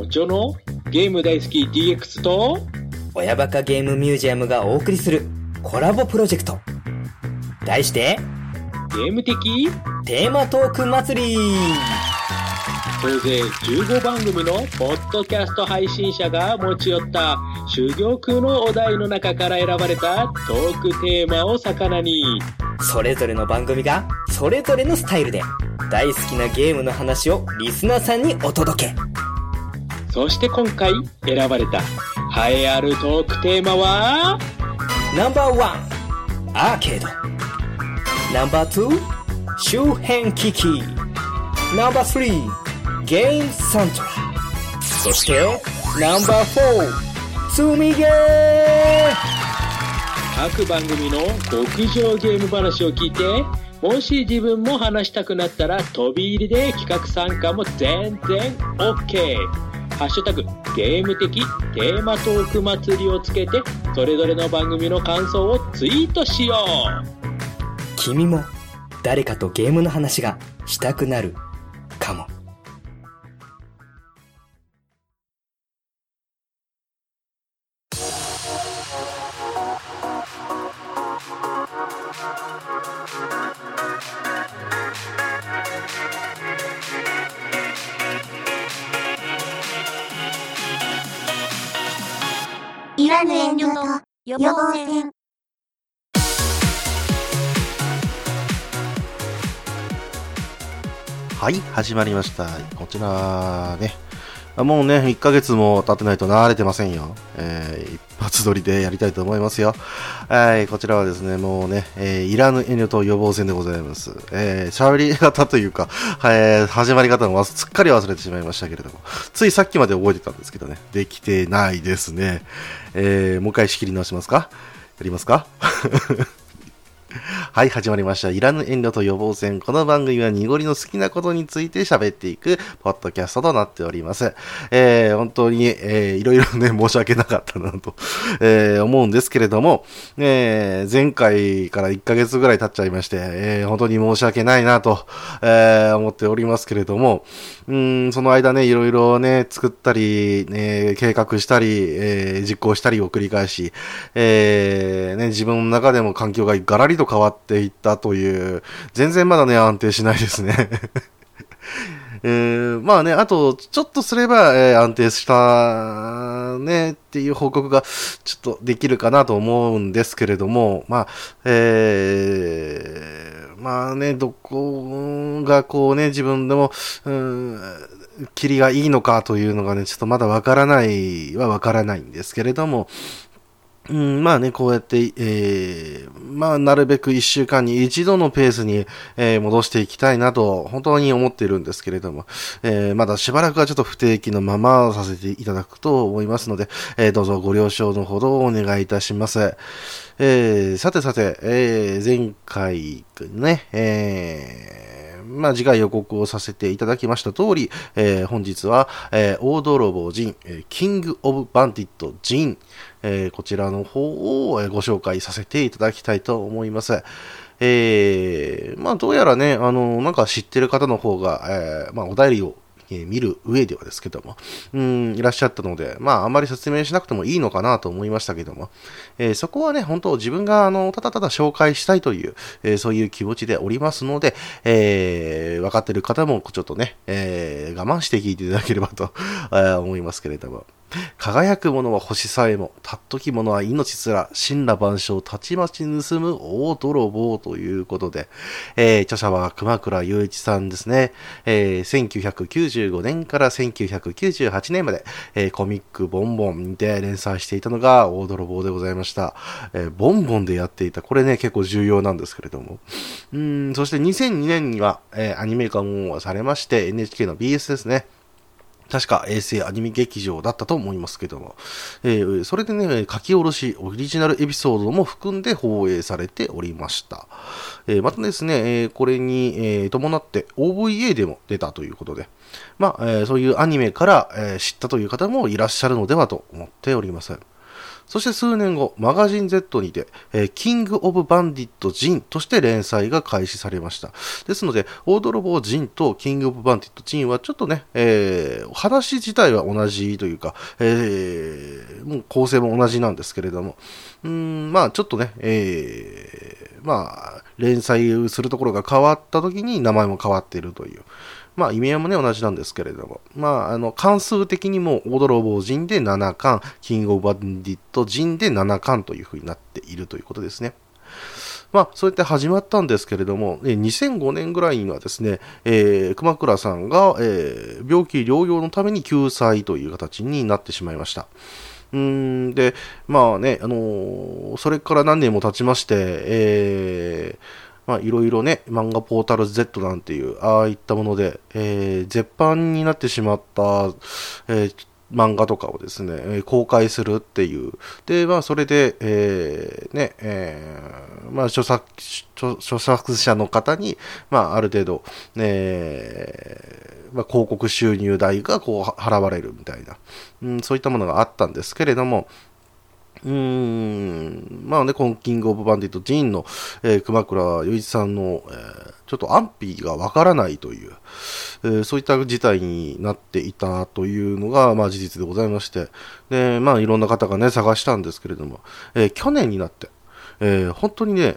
おちょのゲーム大好き DX と親バカゲームミュージアムがお送りするコラボプロジェクト、題してゲーム的テーマトーク祭り。総勢15番組のポッドキャスト配信者が持ち寄った修行空のお題の中から選ばれたトークテーマを魚に、それぞれの番組がそれぞれのスタイルで大好きなゲームの話をリスナーさんにお届け。そして今回選ばれた栄えあるトークテーマはナンバー1、アーケード。ナンバー2、周辺機器。ナンバー3、ゲームサントラ。そしてナンバー4、積みゲー。各番組の極上ゲーム話を聞いて、もし自分も話したくなったら飛び入りで企画参加も全然 OK。 ハッシュタグゲーム的テーマトーク祭りをつけて、それぞれの番組の感想をツイートしよう。君も誰かとゲームの話がしたくなるかも。いらぬ遠慮と予防線。はい、始まりました。こちらね、もうね、1ヶ月も経ってないと慣れてませんよ。一発撮りでやりたいと思いますよ。はい、こちらはですね、もうね、いらぬ遠慮と予防線でございます。喋り方というか、始まり方もすっかり忘れてしまいましたけれども、ついさっきまで覚えてたんですけどね、できてないですね。もう一回仕切り直しますか？やりますか？はい、始まりました、いらぬ遠慮と予防線。この番組は濁りの好きなことについて喋っていくポッドキャストとなっております。本当に、いろいろね、申し訳なかったなと、思うんですけれども、前回から1ヶ月ぐらい経っちゃいまして、本当に申し訳ないなと、思っておりますけれども、その間ね、いろいろね、作ったり、計画したり、実行したりを繰り返し、ね、自分の中でも環境がガラリと変わっていったという、全然まだね、安定しないですね、まあね、あとちょっとすれば、安定したねっていう報告がちょっとできるかなと思うんですけれども、まあ、まあね、どこがこうね、自分でもキリがいいのかというのがね、ちょっとまだわからないんですけれども、まあね、こうやって、まあ、なるべく1週間に一度のペースに、戻していきたいなと、本当に思っているんですけれども、まだしばらくはちょっと不定期のままさせていただくと思いますので、どうぞご了承のほどお願いいたします。さて、前回ね、まあ、次回予告をさせていただきました通り、本日は、大泥棒ジン、キングオブバンディットジン、こちらの方をご紹介させていただきたいと思います。まあ、どうやらね、なんか知ってる方の方が、まあ、お便りを見る上ではですけども、いらっしゃったので、まあ、あんまり説明しなくてもいいのかなと思いましたけども、そこはね、本当自分がただ紹介したいという、そういう気持ちでおりますので、分かっている方もちょっとね、我慢して聞いていただければと思いますけれども、輝くものは星さえも、たっときものは命すら、神羅万象たちまち盗む大泥棒ということで、著者は熊倉雄一さんですね。1995年から1998年まで、コミックボンボンで連載していたのが大泥棒でございました。ボンボンでやっていた、これね、結構重要なんですけれども、そして2002年には、アニメ化もされまして、 NHK の BS ですね、確か衛星アニメ劇場だったと思いますけども、それでね、書き下ろしオリジナルエピソードも含んで放映されておりました。またですね、これに、伴って OVA でも出たということで、まあ、そういうアニメから、知ったという方もいらっしゃるのではと思っております。そして数年後、マガジン Z にて、キングオブバンディットジンとして連載が開始されました。ですので、大泥棒ジンとキングオブバンディットジンはちょっとね、話自体は同じというか、もう構成も同じなんですけれども、まあちょっとね、まあ連載するところが変わった時に名前も変わっているという。まあ意味合いもね同じなんですけれども、まあ関数的にも大泥棒人で7巻、キングオブバンディット人で7巻という風になっているということですね。まあそうやって始まったんですけれども、2005年ぐらいにはですね、熊倉さんが、病気療養のために救済という形になってしまいました。で、まあね、それから何年も経ちまして、まあいろいろね、漫画ポータル Z なんていう、ああいったもので、絶版になってしまった、漫画とかをですね、公開するっていう。で、まあそれで、ね、まあ著作者の方に、まあある程度、まあ、広告収入代がこう払われるみたいな、そういったものがあったんですけれども、まあね、キングオブバンディットジーンの、熊倉雄一さんの、ちょっと安否がわからないという、そういった事態になっていたというのが、まあ事実でございまして、で、まあいろんな方がね、探したんですけれども、去年になって、本当にね、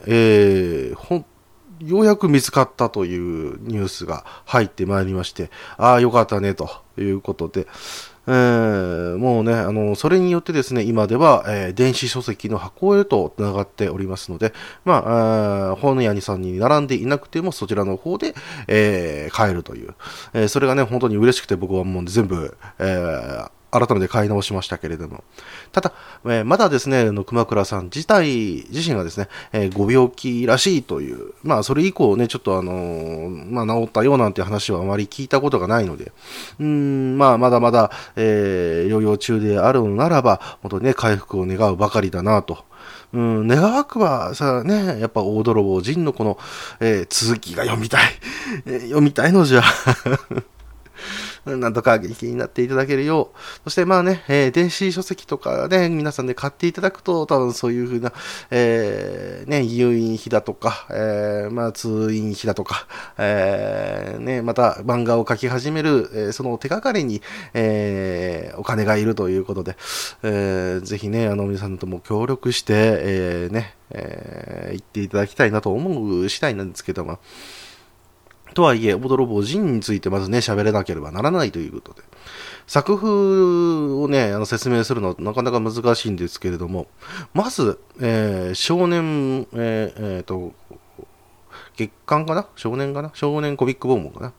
ようやく見つかったというニュースが入ってまいりまして、ああ、よかったね、ということで、もうね、それによってですね、今では、電子書籍の箱へとつながっておりますので、まあ、本屋さんに並んでいなくても、そちらの方で、買えるという、それがね、本当に嬉しくて僕はもう全部、改めて買い直しましたけれども。ただ、まだですね、熊倉さん自身がですね、ご病気らしいという、まあ、それ以降ね、ちょっとまあ、治ったよなんて話はあまり聞いたことがないので、まあ、まだまだ、療養中であるのならば、本当にね、回復を願うばかりだなと。願わくばさ、ね、やっぱ大泥棒人のこの、続きが読みたい。読みたいのじゃ。なんとか元気になっていただけるよう。そしてまあね、電子書籍とかね、皆さんで買っていただくと、多分そういう風な、ね、入院費だとか、まあ通院費だとか、ね、また漫画を書き始める、その手がかりに、お金がいるということで、ぜひね、皆さんとも協力して、ね、行っていただきたいなと思う次第なんですけども。とはいえ、大泥棒人についてまずね、喋れなければならないということで。作風をね、説明するのはなかなか難しいんですけれども、まず、少年、月刊かな？少年コミックボンボンかな？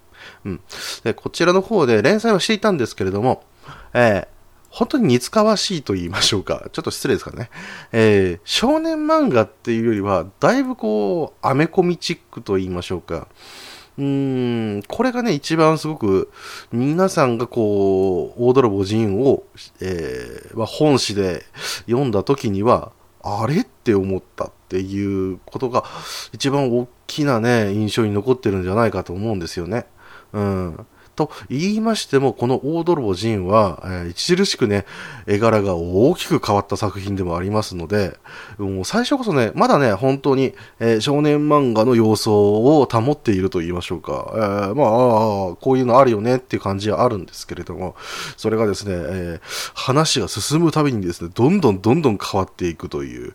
で、こちらの方で連載はしていたんですけれども、本当に似つかわしいと言いましょうか。ちょっと失礼ですかね。少年漫画っていうよりは、だいぶこう、アメコミチックと言いましょうか。これがね、一番すごく、皆さんがこう、大泥棒人を、本誌で読んだ時には、あれって思ったっていうことが、一番大きなね、印象に残ってるんじゃないかと思うんですよね。と言いましても、この大泥棒人は、著しくね、絵柄が大きく変わった作品でもありますので、もう最初こそね、まだね、本当に、少年漫画の様相を保っていると言いましょうか。まあ、こういうのあるよねっていう感じはあるんですけれども、それがですね、話が進むたびにですね、どんどん変わっていくという、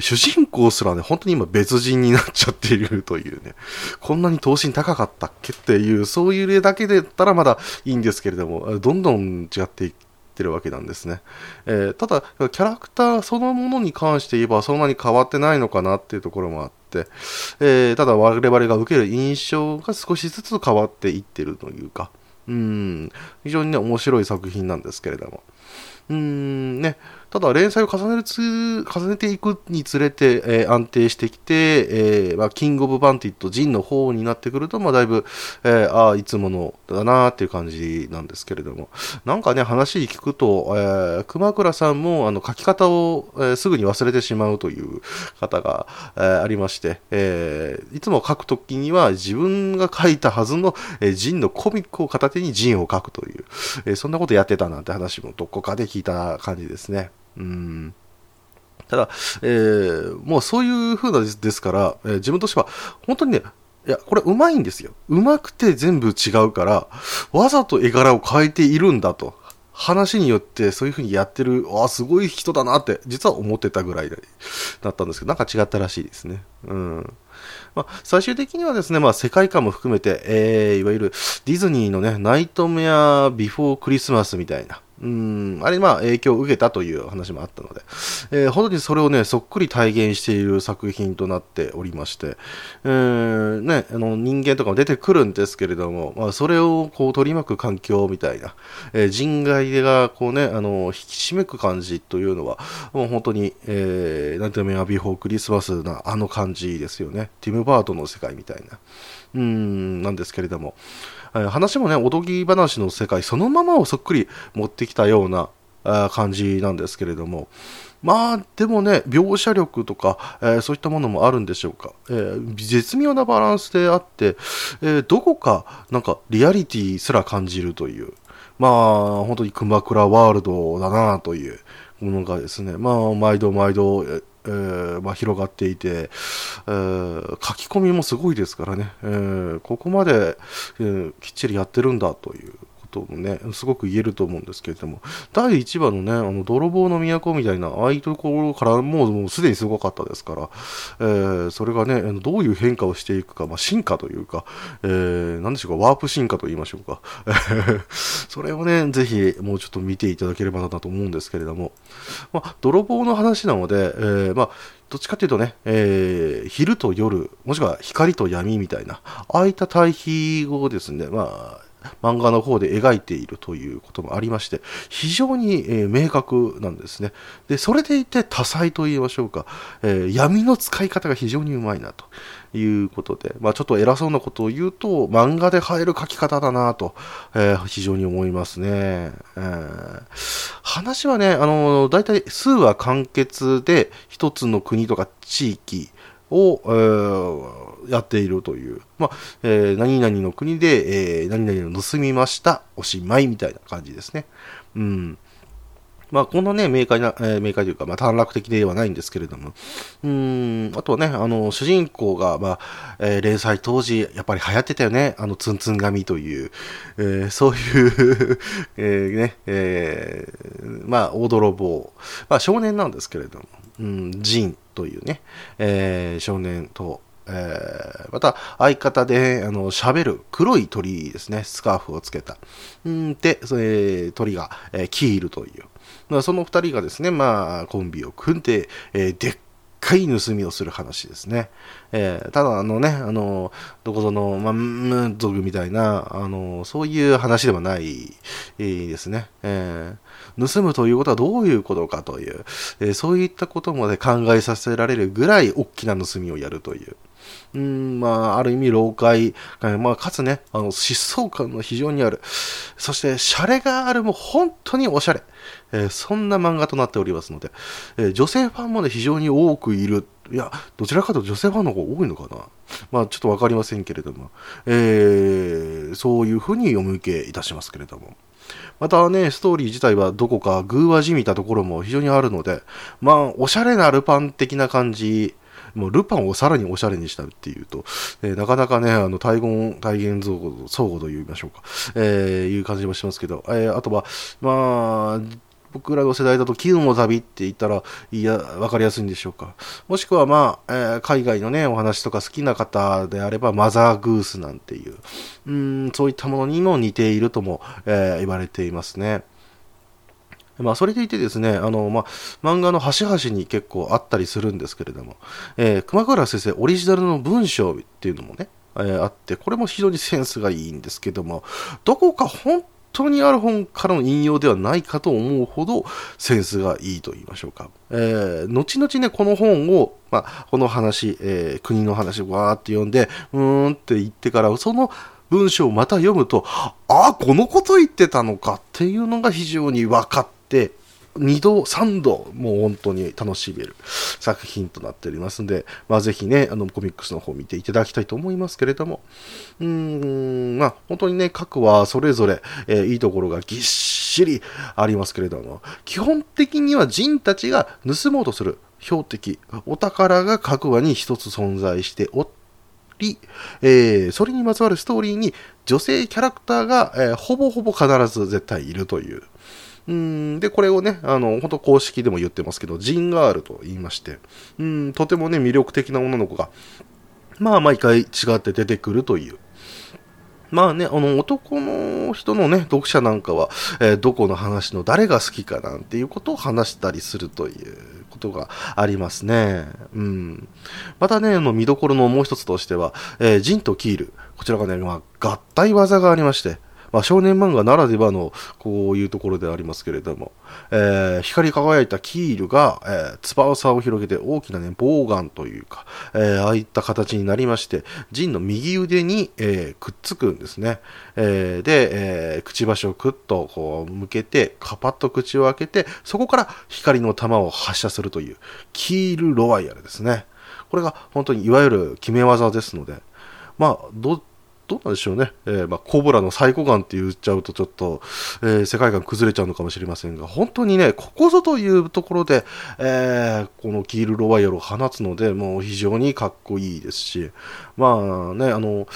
主人公すらね、本当に今別人になっちゃっているというね、こんなに等身高かったっけっていう、そういう例だけでだったらまだいいんですけれども、どんどん違っていってるわけなんですね。ただキャラクターそのものに関して言えばそんなに変わってないのかなっていうところもあって、ただ我々が受ける印象が少しずつ変わっていってるというか、非常にね面白い作品なんですけれども、ね。ただ連載を重ねていくにつれて、安定してきて、まあ、キングオブバンディットジンの方になってくると、まあ、だいぶ、いつものだなーっていう感じなんですけれども、なんかね話聞くと、熊倉さんも書き方を、すぐに忘れてしまうという方が、ありまして、いつも書くときには自分が書いたはずの、ジンのコミックを片手にジンを書くという、そんなことやってたなんて話もどこかで聞いた感じですね。ただ、もうそういう風なですから、自分としては本当にね、いやこれうまいんですよ。うまくて全部違うからわざと絵柄を変えているんだと話によってそういう風にやってる、あ、すごい人だなって実は思ってたぐらいだったんですけど、なんか違ったらしいですね。うん。まあ、最終的にはですね、まあ、世界観も含めて、いわゆるディズニーのね、ナイトメアビフォークリスマスみたいな、あれまあ影響を受けたという話もあったので、本当にそれをね、そっくり体現している作品となっておりまして、ね、人間とかも出てくるんですけれども、まあ、それをこう取り巻く環境みたいな、人外がこうね、引き締めく感じというのは、もう本当に、ナイトメアビフォークリスマスなあの感じですよね。ティム・バートンの世界みたいな。なんですけれども、話もね、おとぎ話の世界そのままをそっくり持ってきたような感じなんですけれども、まあでもね、描写力とか、そういったものもあるんでしょうか、絶妙なバランスであって、どこかなんかリアリティすら感じるという、まあ本当に熊倉ワールドだなというものがですね、まあ毎度毎度、まあ、広がっていて、書き込みもすごいですからね、ここまで、きっちりやってるんだということもね、すごく言えると思うんですけれども、第1話のね、泥棒の都みたいな、ああいうところからもうすでにすごかったですから、それがね、どういう変化をしていくか、まあ、進化というか、何でしょうか、ワープ進化と言いましょうか。それをね、ぜひもうちょっと見ていただければなと思うんですけれども、まあ、泥棒の話なので、まあ、どっちかというとね、昼と夜、もしくは光と闇みたいな、ああいった対比をですね、まあ、漫画の方で描いているということもありまして、非常に、明確なんですね。でそれでいて多彩と言いましょうか、闇の使い方が非常にうまいなということで、まあ、ちょっと偉そうなことを言うと漫画で映える描き方だなと、非常に思いますね。話はね、だいたい数は完結で一つの国とか地域を、やっているという、まあ、何々の国で、何々を盗みました、おしまいみたいな感じですね。うん。まあ、このね、明快というか、まあ、短絡的ではないんですけれども、あとはね、主人公が、まあ、連載当時、やっぱり流行ってたよね、ツンツン髪という、そういう、ね、まあ、大泥棒、まあ、少年なんですけれども、ジンというね、少年と、また相方で喋る黒い鳥ですね、スカーフをつけたで、鳥が、キールという、まあ、その2人がですね、まあ、コンビを組んで、でっかい盗みをする話ですね。ただね、どこぞのマン族みたいな、そういう話ではない、ですね。盗むということはどういうことかという、そういったことまで考えさせられるぐらい大きな盗みをやるという。まあ、ある意味、老快、まあ、かつね、疾走感の非常にある。そして、シャレがある、もう本当におしゃれ。そんな漫画となっておりますので、女性ファンもね、非常に多くいる。いや、どちらかというと女性ファンの方が多いのかな。まあ、ちょっとわかりませんけれども、そういうふうにお向けいたしますけれども。またね、ストーリー自体はどこか偶話じみたところも非常にあるので、まあ、おしゃれなルパン的な感じ、もうルパンをさらにおしゃれにしたっていうと、なかなかね、体現相互と言いましょうか、いう感じもしますけど、あとは、まあ、僕らの世代だとキューの旅って言ったら、いや、わかりやすいんでしょうか。もしくは、まあ、海外のね、お話とか好きな方であれば、マザーグースなんていう、そういったものにも似ているとも、言われていますね。まあ、それでいてですね、まあ、漫画の端々に結構あったりするんですけれども、熊倉先生オリジナルの文章っていうのもね、あって、これも非常にセンスがいいんですけども、どこか本当にある本からの引用ではないかと思うほどセンスがいいと言いましょうか。後々ね、この本を、まあ、この話、国の話をわーって読んで、って言ってから、その文章をまた読むと、ああ、このこと言ってたのかっていうのが非常に分かって、2度、3度、もう本当に楽しめる作品となっておりますので、まあ、ぜひね、コミックスの方見ていただきたいと思いますけれども、まあ、本当にね、各話それぞれ、いいところがぎっしりありますけれども、基本的にはジンたちが盗もうとする、標的、お宝が各話に一つ存在しており、それにまつわるストーリーに女性キャラクターが、ほぼほぼ必ず絶対いるという。で、これをね、本当公式でも言ってますけど、ジンガールと言いまして、とてもね、魅力的な女の子が、まあ、毎回違って出てくるという。まあね、男の人のね、読者なんかは、どこの話の誰が好きかなんていうことを話したりするということがありますね。またね、見どころのもう一つとしては、ジンとキール。こちらがね、まあ、合体技がありまして、まあ、少年漫画ならではの、こういうところでありますけれども、光り輝いたキールが、翼を広げて大きなね、ボウガンというか、ああいった形になりまして、ジンの右腕に、くっつくんですね。で、くちばしをくっとこう向けて、カパッと口を開けて、そこから光の玉を発射するという、キールロワイヤルですね。これが本当にいわゆる決め技ですので、まあ、どうなんでしょうね、まあ、コブラのサイコガンって言っちゃうとちょっと、世界観崩れちゃうのかもしれませんが、本当にね、ここぞというところで、このキールロワイヤルを放つので、もう非常にかっこいいですし、まあね、ど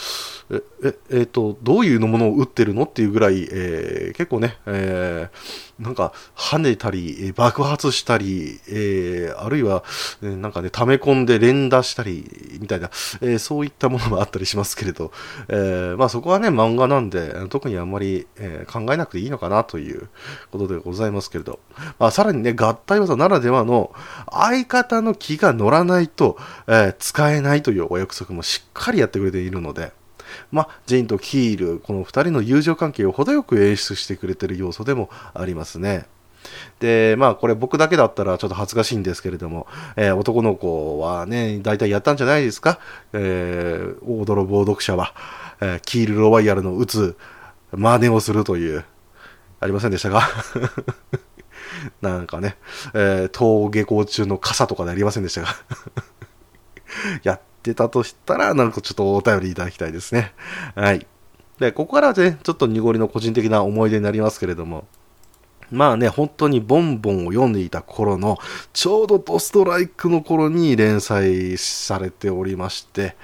ういうものを打ってるのっていうぐらい、結構ね、なんか跳ねたり爆発したり、あるいはなんかね、溜め込んで連打したりみたいな、そういったものもあったりしますけれど、まあそこはね、漫画なんで特にあんまり、考えなくていいのかなということでございますけれど、まあ、さらにね、合体技ならではの相方の気が乗らないと、使えないというお約束もしっかりやってくれているので、まあ、ジンとキール、この2人の友情関係を程よく演出してくれている要素でもありますね。で、まあ、これ僕だけだったらちょっと恥ずかしいんですけれども、男の子はね、大体やったんじゃないですか、大泥棒読者は、キールロワイヤルの打つ真似をするという、ありませんでしたかなんかね、登下校中の傘とかでありませんでしたかやってたとしたら、なんかちょっとお便りいただきたいですね。はい。で、ここからはね、ちょっと濁りの個人的な思い出になりますけれども、まあね、本当にボンボンを読んでいた頃の、ちょうどドストライクの頃に連載されておりまして、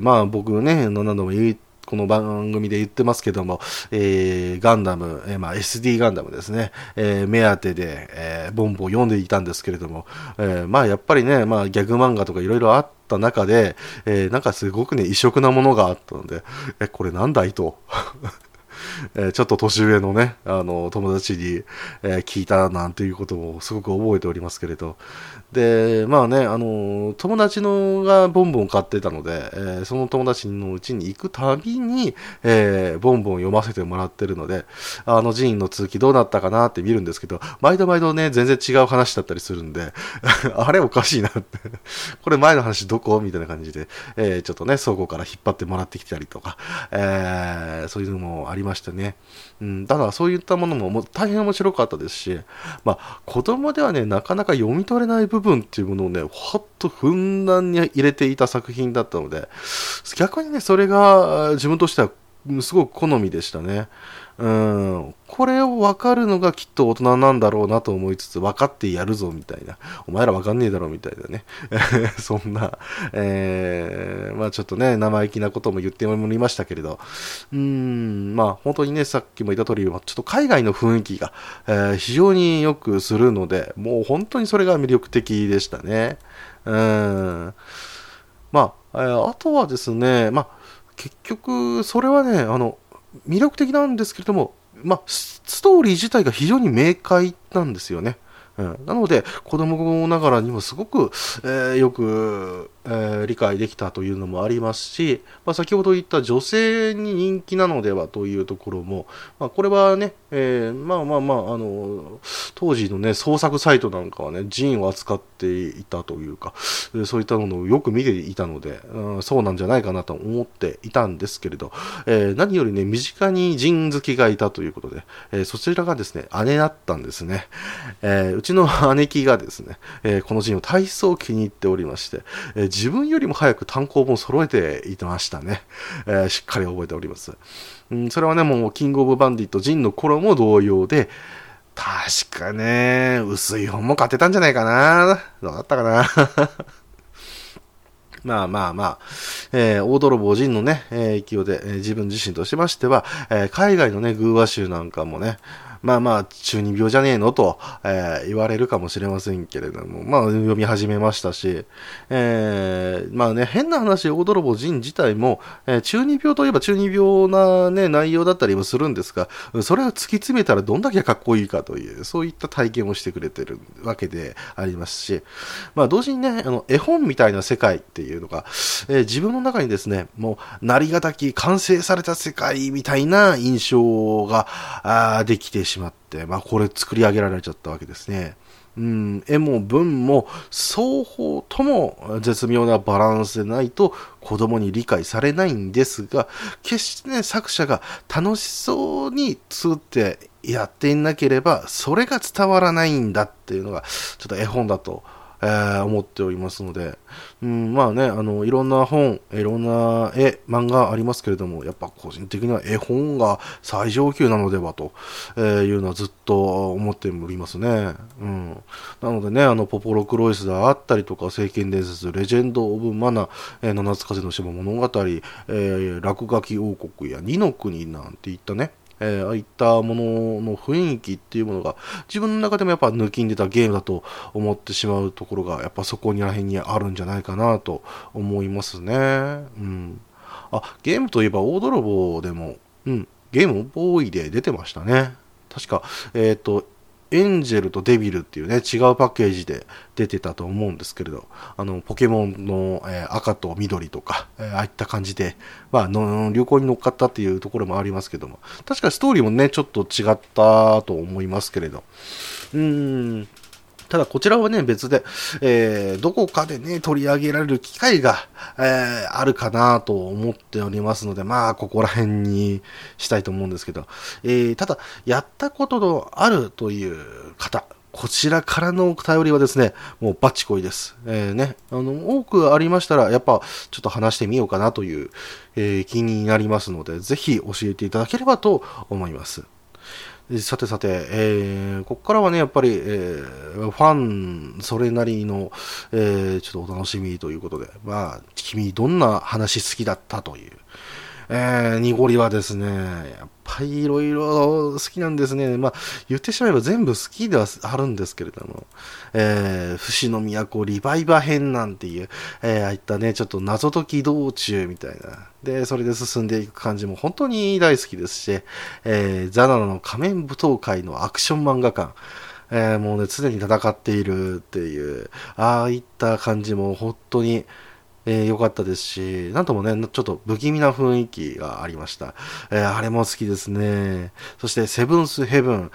まあ僕ね、何度もこの番組で言ってますけども、ガンダム、まあ SD ガンダムですね、目当てで、ボンボン読んでいたんですけれども、まあやっぱりね、まあギャグ漫画とかいろいろあった中で、なんかすごくね、異色なものがあったので、これなんだいと。ちょっと年上のね、友達に、聞いたなんていうことをすごく覚えておりますけれど。で、まあね、友達のがボンボン買ってたので、その友達のうちに行くたびに、ボンボン読ませてもらってるので、ジンの続きどうなったかなって見るんですけど、毎度毎度ね、全然違う話だったりするんで、あれおかしいなって、これ前の話どこみたいな感じで、ちょっとね、倉庫から引っ張ってもらってきたりとか、そういうのもありましたね。ただそういったものも大変面白かったですし、まあ、子供ではね、なかなか読み取れない部分っていうものをね、ほっとふんだんに入れていた作品だったので、逆にね、それが自分としてはすごく好みでしたね。これを分かるのがきっと大人なんだろうなと思いつつ、分かってやるぞみたいな、お前ら分かんねえだろみたいなねそんな、まあちょっとね、生意気なことも言っておりましたけれど、まあ本当にね、さっきも言った通り、ちょっと海外の雰囲気が、非常によくするので、もう本当にそれが魅力的でしたね。まあ、あとはですね、まあ結局それはね、魅力的なんですけれども、まあ、ストーリー自体が非常に明快なんですよね。なので子供ながらにもすごく、よく、理解できたというのもありますし、まあ、先ほど言った女性に人気なのではというところも、まあ、これはね、まあまあまあ、当時のね、創作サイトなんかはね、ジンを扱っていたというか、そういったものをよく見ていたので、そうなんじゃないかなと思っていたんですけれど、何よりね、身近にジン好きがいたということで、そちらがですね、姉だったんですね。うちの姉貴がですね、このジンを大層気に入っておりまして、自分よりも早く単行本を揃えていましたね。しっかり覚えております。それはね、もうキングオブバンディット、ジンの頃も同様で、確かね、薄い本も買ってたんじゃないかな。どうだったかな。まあ、大泥棒人のね、勢いで、自分自身としましては、海外のね、偶話集なんかもね、まあ、中二病じゃねえのと、言われるかもしれませんけれども、まあ、読み始めましたし、まあね、変な話、大泥棒人自体も、中二病といえば中二病なね、内容だったりもするんですが、それを突き詰めたらどんだけかっこいいかという、そういった体験をしてくれてるわけでありますし、まあ、同時にね、絵本みたいな世界っていうのが、自分の中にですね、もう、なりがたき、完成された世界みたいな印象が、できてしまって、まあ、これ作り上げられちゃったわけですね。絵も文も双方とも絶妙なバランスでないと子供に理解されないんですが、決してね、作者が楽しそうに作ってやっていなければそれが伝わらないんだっていうのがちょっと絵本だと思っておりますので、まあね、いろんな本、いろんな絵、漫画ありますけれども、やっぱ個人的には絵本が最上級なのではというのはずっと思っておりますね。なのでね、ポポロクロイスであったりとか、聖剣伝説、レジェンド・オブ・マナ、七つ風の島物語、落書き王国や二の国なんていったね、ああいったものの雰囲気っていうものが自分の中でもやっぱ抜きんでたゲームだと思ってしまうところがやっぱそこにら辺にあるんじゃないかなと思いますね。ゲームといえば大泥棒でも、ゲームボーイで出てましたね。確かエンジェルとデビルっていうね、違うパッケージで出てたと思うんですけれど、ポケモンの、赤と緑とか、ああいった感じで、まあの流行に乗っかったっていうところもありますけども、確かストーリーもね、ちょっと違ったと思いますけれど、ただこちらはね、別で、どこかでね、取り上げられる機会が、あるかなと思っておりますので、まあここら辺にしたいと思うんですけど、ただやったことのあるという方、こちらからのお便りはですね、もうバチコイです。ね、多くありましたら、やっぱちょっと話してみようかなという、気になりますので、ぜひ教えていただければと思います。さて、ここからはね、やっぱり、ファンそれなりの、ちょっとお楽しみということで、まあ君どんな話好きだったという、濁りはですね、やっぱりいろいろ好きなんですね。まあ言ってしまえば全部好きではあるんですけれども、不死の都リバイバ編なんていう、ああいったね、ちょっと謎解き道中みたいな。で、それで進んでいく感じも本当に大好きですし、ザナの仮面舞踏会のアクション漫画館、もうね、常に戦っているっていう、ああいった感じも本当に良かったですし、なんともね、ちょっと不気味な雰囲気がありました。あれも好きですね。そして、セブンスヘブン、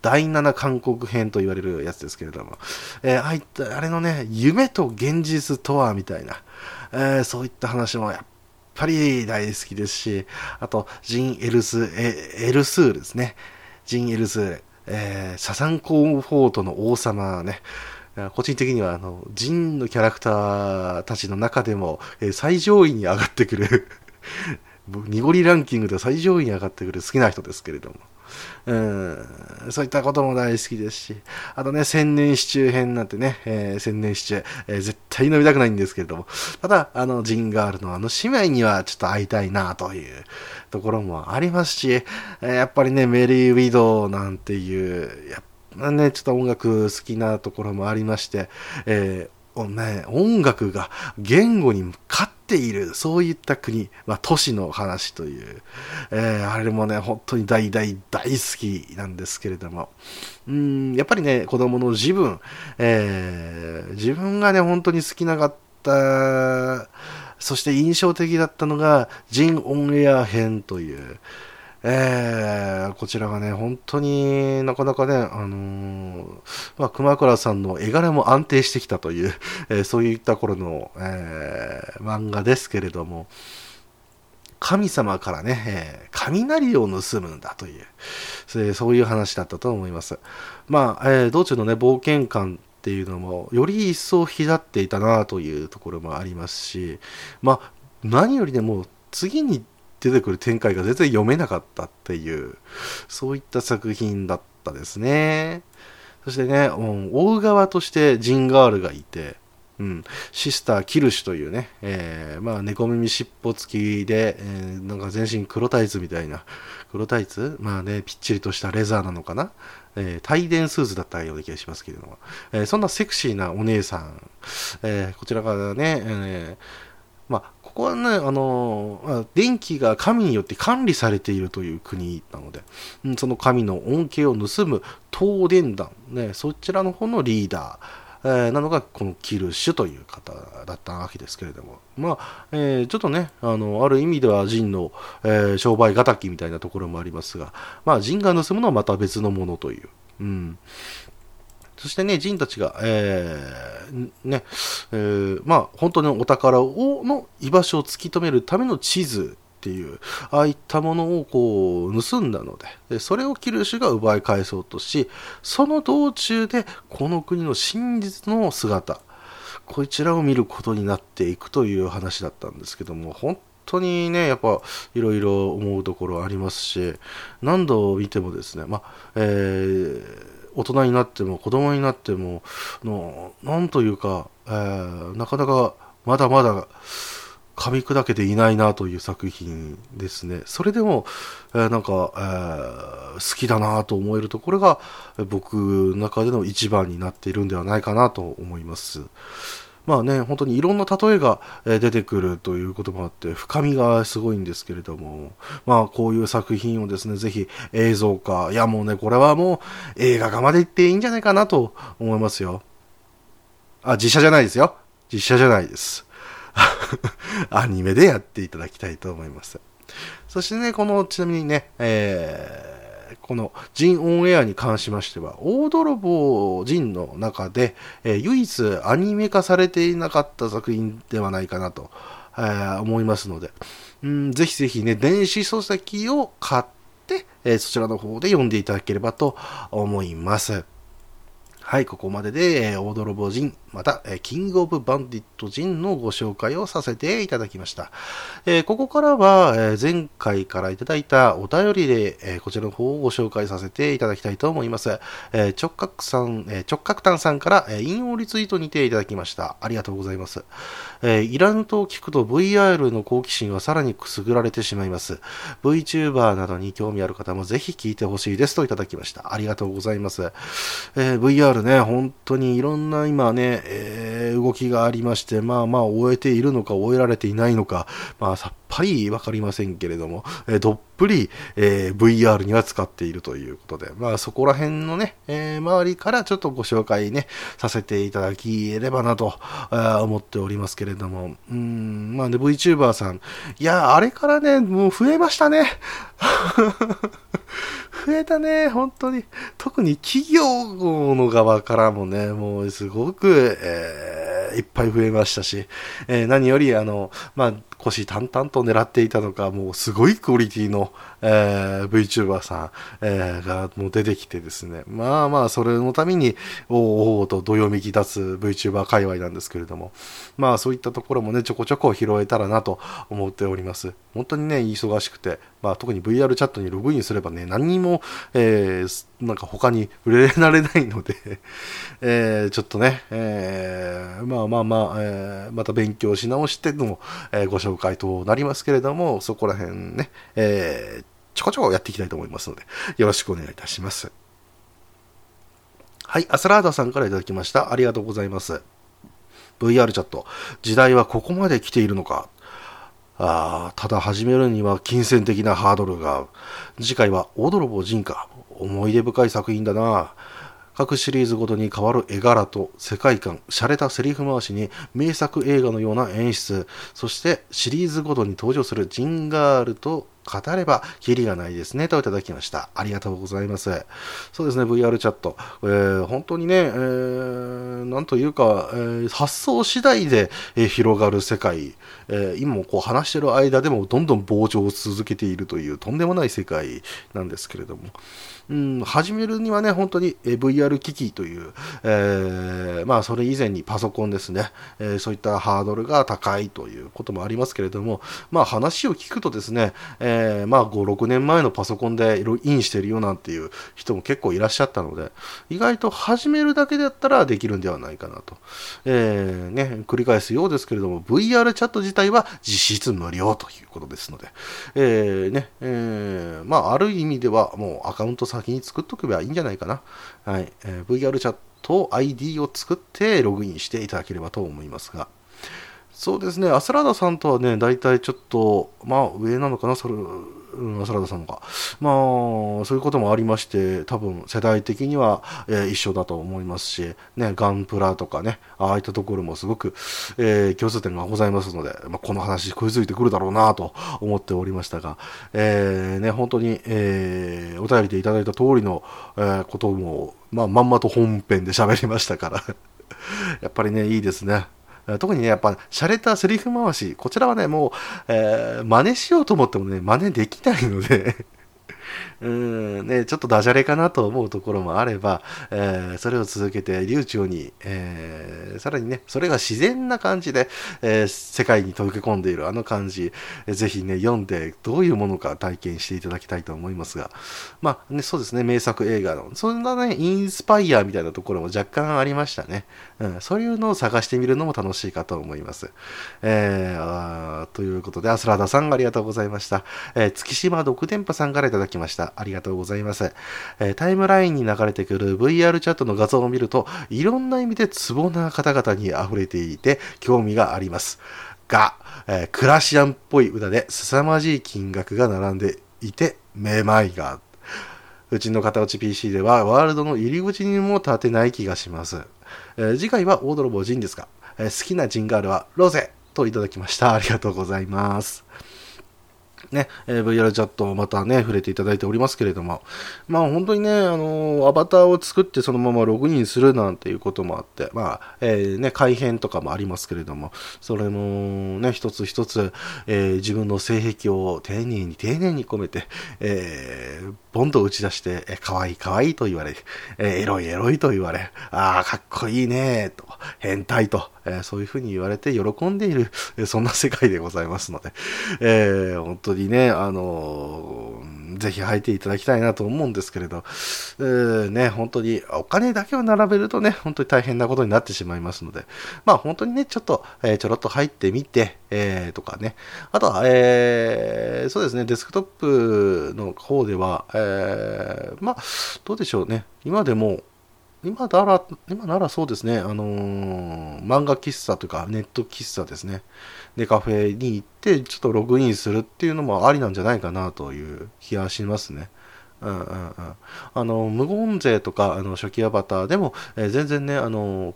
第7韓国編と言われるやつですけれども、あれのね、夢と現実とはみたいな、そういった話もやっぱり大好きですし、あとジン・エルスールですね。ジン・エルスール、サザンコンフォートの王様ね。個人的にはジンのキャラクターたちの中でも、最上位に上がってくる濁りランキングで最上位に上がってくる好きな人ですけれども、そういったことも大好きですし、あとね、千年シチュー編なんてね、千年シチュー、絶対飲みたくないんですけれども、ただジンガールの姉妹にはちょっと会いたいなというところもありますし、やっぱりね、メリーウィドウなんていうやっぱね、ちょっと音楽好きなところもありまして、音楽が言語に向かっている、そういった国、まあ都市の話という、あれもね、本当に大好きなんですけれども、やっぱりね、子供の自分がね、本当に好きなかった、そして印象的だったのが、ジンオンエア編という、こちらがね、本当になかなかね、まあ、熊倉さんの絵柄も安定してきたという、そういった頃の、漫画ですけれども、神様からね、雷を盗むんだという、そういう話だったと思います。まあ、道中のね、冒険感っていうのも、より一層ひだっていたなというところもありますし、まあ、何よりね、もう次に、出てくる展開が全然読めなかったっていう、そういった作品だったですね。そしてね、大側としてジンガールがいて、シスター・キルシュというね、猫耳尻尾付きで、なんか全身黒タイツみたいな、黒タイツ？まあね、ぴっちりとしたレザーなのかな、帯電スーツだったような気がしますけれども、そんなセクシーなお姉さん、こちらからね、ここはね、電気が神によって管理されているという国なので、その神の恩恵を盗む東電団、ね、そちらの方のリーダー、なのがこのキルシュという方だったわけですけれども、ちょっとね、ある意味ではジンの、商売敵みたいなところもありますが、ジンが盗むのはまた別のものという、そしてね、ジンたちが、本当にお宝の居場所を突き止めるための地図っていう、ああいったものをこう盗んだの で、それをキルシュが奪い返そうとし、その道中でこの国の真実の姿、こちらを見ることになっていくという話だったんですけども、本当にね、やっぱいろいろ思うところありますし、何度見てもですね、大人になっても子供になってもの、なんというか、なかなかまだまだ噛み砕けていないなという作品ですね。それでも、好きだなと思えるところが僕の中での一番になっているんではないかなと思います。本当にいろんな例えが出てくるということもあって深みがすごいんですけれども、こういう作品をですね、ぜひ映像化、いやもうね、これはもう映画化までいっていいんじゃないかなと思いますよ。実写じゃないですよ。実写じゃないです。アニメでやっていただきたいと思います。そしてね、ちなみにね、このジンオンエアに関しましては、大泥棒ジンの中で、唯一アニメ化されていなかった作品ではないかなと、思いますので、ぜひぜひね、電子書籍を買って、そちらの方で読んでいただければと思います。はい、ここまでで、大泥棒人、また、キングオブバンディット人のご紹介をさせていただきました。ここからは、前回からいただいたお便りで、こちらの方をご紹介させていただきたいと思います。直角炭さんから、引用リツイートにていただきました。ありがとうございます。いらぬと聞くと VR の好奇心はさらにくすぐられてしまいます。VTuber などに興味ある方もぜひ聞いてほしいですといただきました。ありがとうございます。VRね、本当にいろんな今ね、動きがありまして、終えているのか終えられていないのか、さっぱり分かりませんけれども、どっぷり、VR には使っているということで、そこら辺のね、周りからちょっとご紹介ねさせていただければなと思っておりますけれども、VTuber さん、いやあれからね、もう増えましたね。増えたね、本当に。特に企業の側からもね、もうすごく、いっぱい増えましたし、何より腰淡々と狙っていたのか、もうすごいクオリティの、VTuber さん、がもう出てきてですね、それのためにおおとどよめき立つ VTuber 界隈なんですけれども、そういったところもね、ちょこちょこ拾えたらなと思っております。本当にね、忙しくて、特に VR チャットにログインすればね、何にも、他に触れられないので、ちょっとね、また勉強し直しての、ご紹介となりますけれども、そこら辺ね、ちょこちょこやっていきたいと思いますので、よろしくお願いいたします。はい、アスラーダさんからいただきました。ありがとうございます。VR チャット、時代はここまで来ているのか。ただ始めるには金銭的なハードルが。次回は大泥棒人か。思い出深い作品だな。各シリーズごとに変わる絵柄と世界観、洒落たセリフ回しに名作映画のような演出、そしてシリーズごとに登場するジンガールと語ればキリがないですねといただきました。ありがとうございます。そうですね、 VR チャット、本当にね、なんというか、発想次第で、広がる世界、今もこう話してる間でもどんどん膨張を続けているというとんでもない世界なんですけれども、始めるにはね、本当に VR 機器という、まあそれ以前にパソコンですね、そういったハードルが高いということもありますけれども、まあ話を聞くとですね、まあ5、6年前のパソコンでインしてるよなんていう人も結構いらっしゃったので、意外と始めるだけだったらできるんではないかなと、ね、繰り返すようですけれども、 VR チャット自体は実質無料ということですので、ね、まあある意味ではもうアカウント先に作っとけばいいんじゃないかな。はい、VR チャット ID を作ってログインしていただければと思いますが、そうですね、アスラーダさんとはね、だいたいちょっとまあ上なのかな、それアスラーダさんのか、まあそういうこともありまして、多分世代的には、一緒だと思いますしね、ガンプラとかね、ああいったところもすごく、共通点がございますので、まあ、この話食いついてくるだろうなと思っておりましたが、ね、本当に、お便りでいただいた通りの、ことも、まあ、まんまと本編で喋りましたからやっぱりね、いいですね。特にね、やっぱ洒落たセリフ回し、こちらはね、もう、真似しようと思ってもね、真似できないのでね、ちょっとダジャレかなと思うところもあれば、それを続けて流暢に、さらにね、それが自然な感じで、世界に溶け込んでいるあの感じ、ぜひね、読んでどういうものか体験していただきたいと思いますが、まあ、ね、そうですね、名作映画のそんなね、インスパイアみたいなところも若干ありましたね、そういうのを探してみるのも楽しいかと思います。ということで、アスラーダさんありがとうございました。月島独電波さんからいただきました。ありがとうございます。タイムラインに流れてくる VR チャットの画像を見ると、いろんな意味でツボな方々に溢れていて興味がありますが、クラシアンっぽい歌で凄まじい金額が並んでいてめまいが、うちの片落ち PC ではワールドの入り口にも立てない気がします。次回は大泥棒ジンですが、好きなジンガールはロゼといただきました。ありがとうございます。ね、VR チャットをまたね、触れていただいておりますけれども、まあ本当にね、アバターを作ってそのままログインするなんていうこともあって、まあ、ね、改変とかもありますけれども、それもね、一つ一つ、自分の性癖を丁寧に丁寧に込めて、ボンと打ち出して、かわいいかわいいと言われ、エロいエロいと言われ、ああ、かっこいいねと、変態と、そういうふうに言われて喜んでいる、そんな世界でございますので、本当にね、ぜひ入っていただきたいなと思うんですけれど、ね、本当にお金だけを並べるとね、本当に大変なことになってしまいますので、まあ本当にね、ちょっと、ちょろっと入ってみて、とかね、あとは、そうですね、デスクトップの方では、まあどうでしょうね、今ならそうですね、漫画喫茶というかネット喫茶ですね、でカフェに行ってちょっとログインするっていうのもありなんじゃないかなという気がしますね。無言税とか初期アバターでも、全然ね、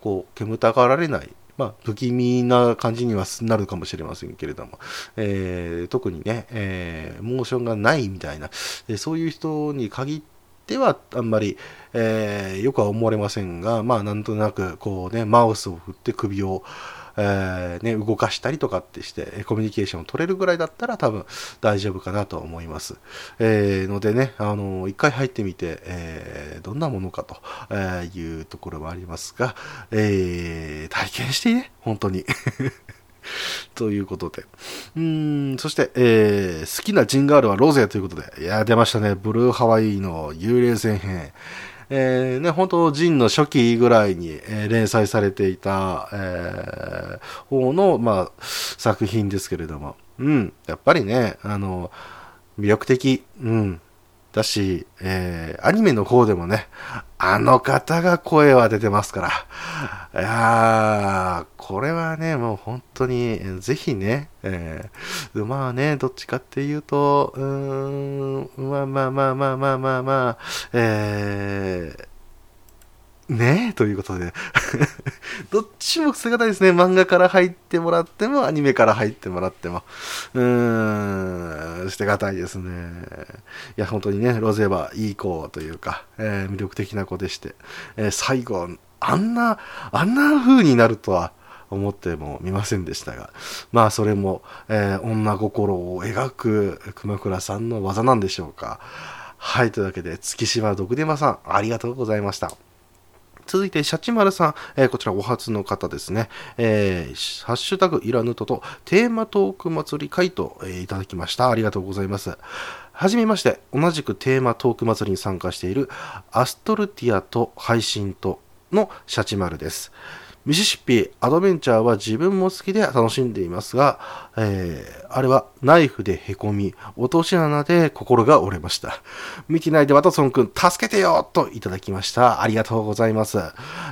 こう煙たがられない、まあ不気味な感じにはなるかもしれませんけれども、特にね、モーションがないみたいな、そういう人に限ってではあんまり、よくは思われませんが、まあなんとなくこうね、マウスを振って首を、ね、動かしたりとかってしてコミュニケーションを取れるぐらいだったら多分大丈夫かなと思います。のでね、一回入ってみて、どんなものかというところもありますが、体験してね、本当にということで、そして、好きなジンガールはロゼということで、いや出ましたね、ブルーハワイの幽霊船編、ね、本当ジンの初期ぐらいに、連載されていた、方の、まあ、作品ですけれども、やっぱりね、魅力的、だし、アニメの方でもね、あの方が声は出てますから、いやー、これはね、もう本当にぜひね、まあね、どっちかっていうと、まあまあまあまあまあまあまあ、ねえ、ということでどっちも姿ですね。漫画から入ってもらってもアニメから入ってもらってもしてがたいですね。いや本当にね、ロゼはいい子というか、魅力的な子でして、最後あんな風になるとは思ってもみませんでしたが、まあそれも、女心を描く熊倉さんの技なんでしょうか。はい、というわけで月島毒デマさん、ありがとうございました。続いてシャチマルさん、こちらお初の方ですね、ハッシュタグイラヌトとテーマトーク祭り会と、いただきました。ありがとうございます。はじめまして、同じくテーマトーク祭りに参加しているアストルティアと配信とのシャチマルです。ミシシッピアドベンチャーは自分も好きで楽しんでいますが、あれはナイフでへこみ、落とし穴で心が折れました。見てないでワトソン君助けてよといただきました。ありがとうございます。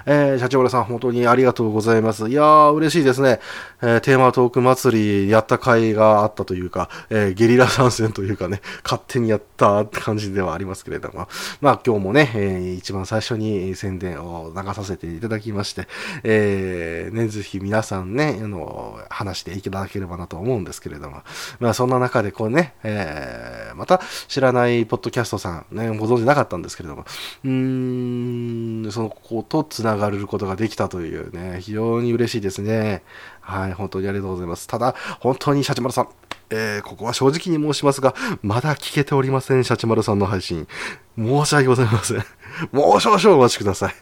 社長さん本当にありがとうございます。いやー嬉しいですね、テーマトーク祭りやった甲斐があったというか、ゲリラ参戦というかね、勝手にやったって感じではありますけれども、まあ今日もね、一番最初に宣伝を流させていただきまして、ぜひ皆さんね、話していただければなと思うんですけれども、まあ、そんな中でこうね、また知らないポッドキャストさん、ね、ご存じなかったんですけれども、そのことつながることができたというね、非常に嬉しいですね。はい、本当にありがとうございます。ただ本当にシャチマルさん、ここは正直に申しますが、まだ聞けておりません。シャチマルさんの配信、申し訳ございません。もう少々お待ちください。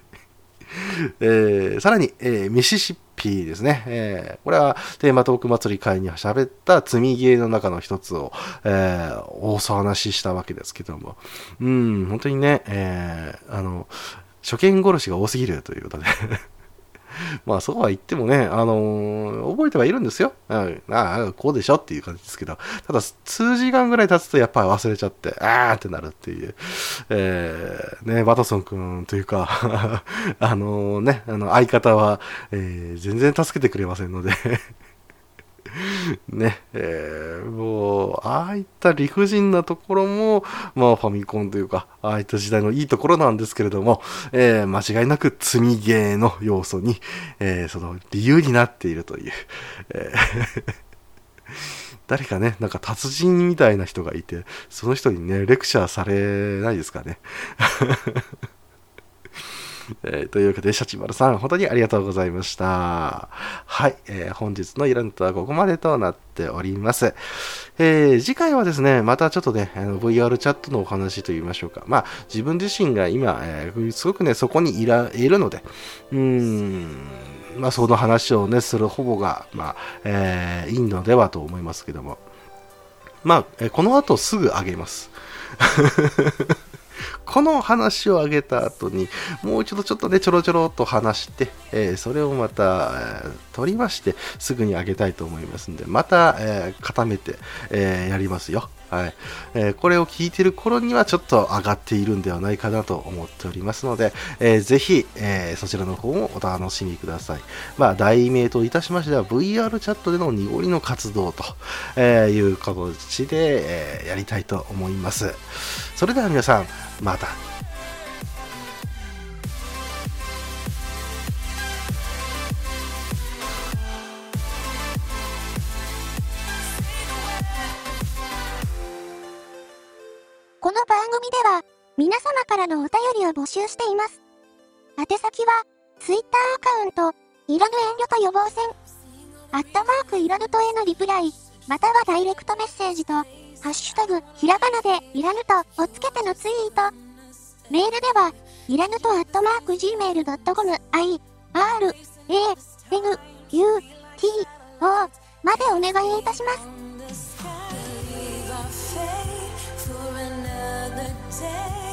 さらに、ミシシッピですね、これはテーマトーク祭り会に喋った積みゲーの中の一つを、大騒なししたわけですけども、本当にね、初見殺しが多すぎるということでまあそうは言ってもね、覚えてはいるんですよ、ああこうでしょっていう感じですけど、ただ数時間ぐらい経つとやっぱり忘れちゃって、あーってなるっていう、ね、ワトソン君というかね、相方は、全然助けてくれませんのでね、もうああいった理不尽なところも、まあ、ファミコンというかああいった時代のいいところなんですけれども、間違いなく積みゲーの要素に、その理由になっているという、誰かね、なんか達人みたいな人がいて、その人にねレクチャーされないですかねというわけでシャチマルさん本当にありがとうございました。はい、本日のイラントはここまでとなっております。次回はですね、またちょっとね、VR チャットのお話といいましょうか、まあ自分自身が今、すごくねそこにいるので、まあその話をねするほぼが、まあいいのではと思いますけども、まあこの後すぐ上げますこの話をあげた後にもう一度ちょっとねちょろちょろっと話して、それをまた、取りましてすぐにあげたいと思いますんで、また、固めて、やりますよ。はい、これを聞いてる頃にはちょっと上がっているんではないかなと思っておりますので、ぜひ、そちらの方もお楽しみください。まあ題名といたしましては VR チャットでの濁りの活動と、いう形で、やりたいと思います。それでは皆さん、また。この番組では皆様からのお便りを募集しています。宛先は Twitter アカウントイラヌ遠慮と予防線@イラヌトへのリプライ、またはダイレクトメッセージとハッシュタグひらがなでイラヌトをつけてのツイート。メールではイラヌト@gmail.com iranuto までお願いいたします。Day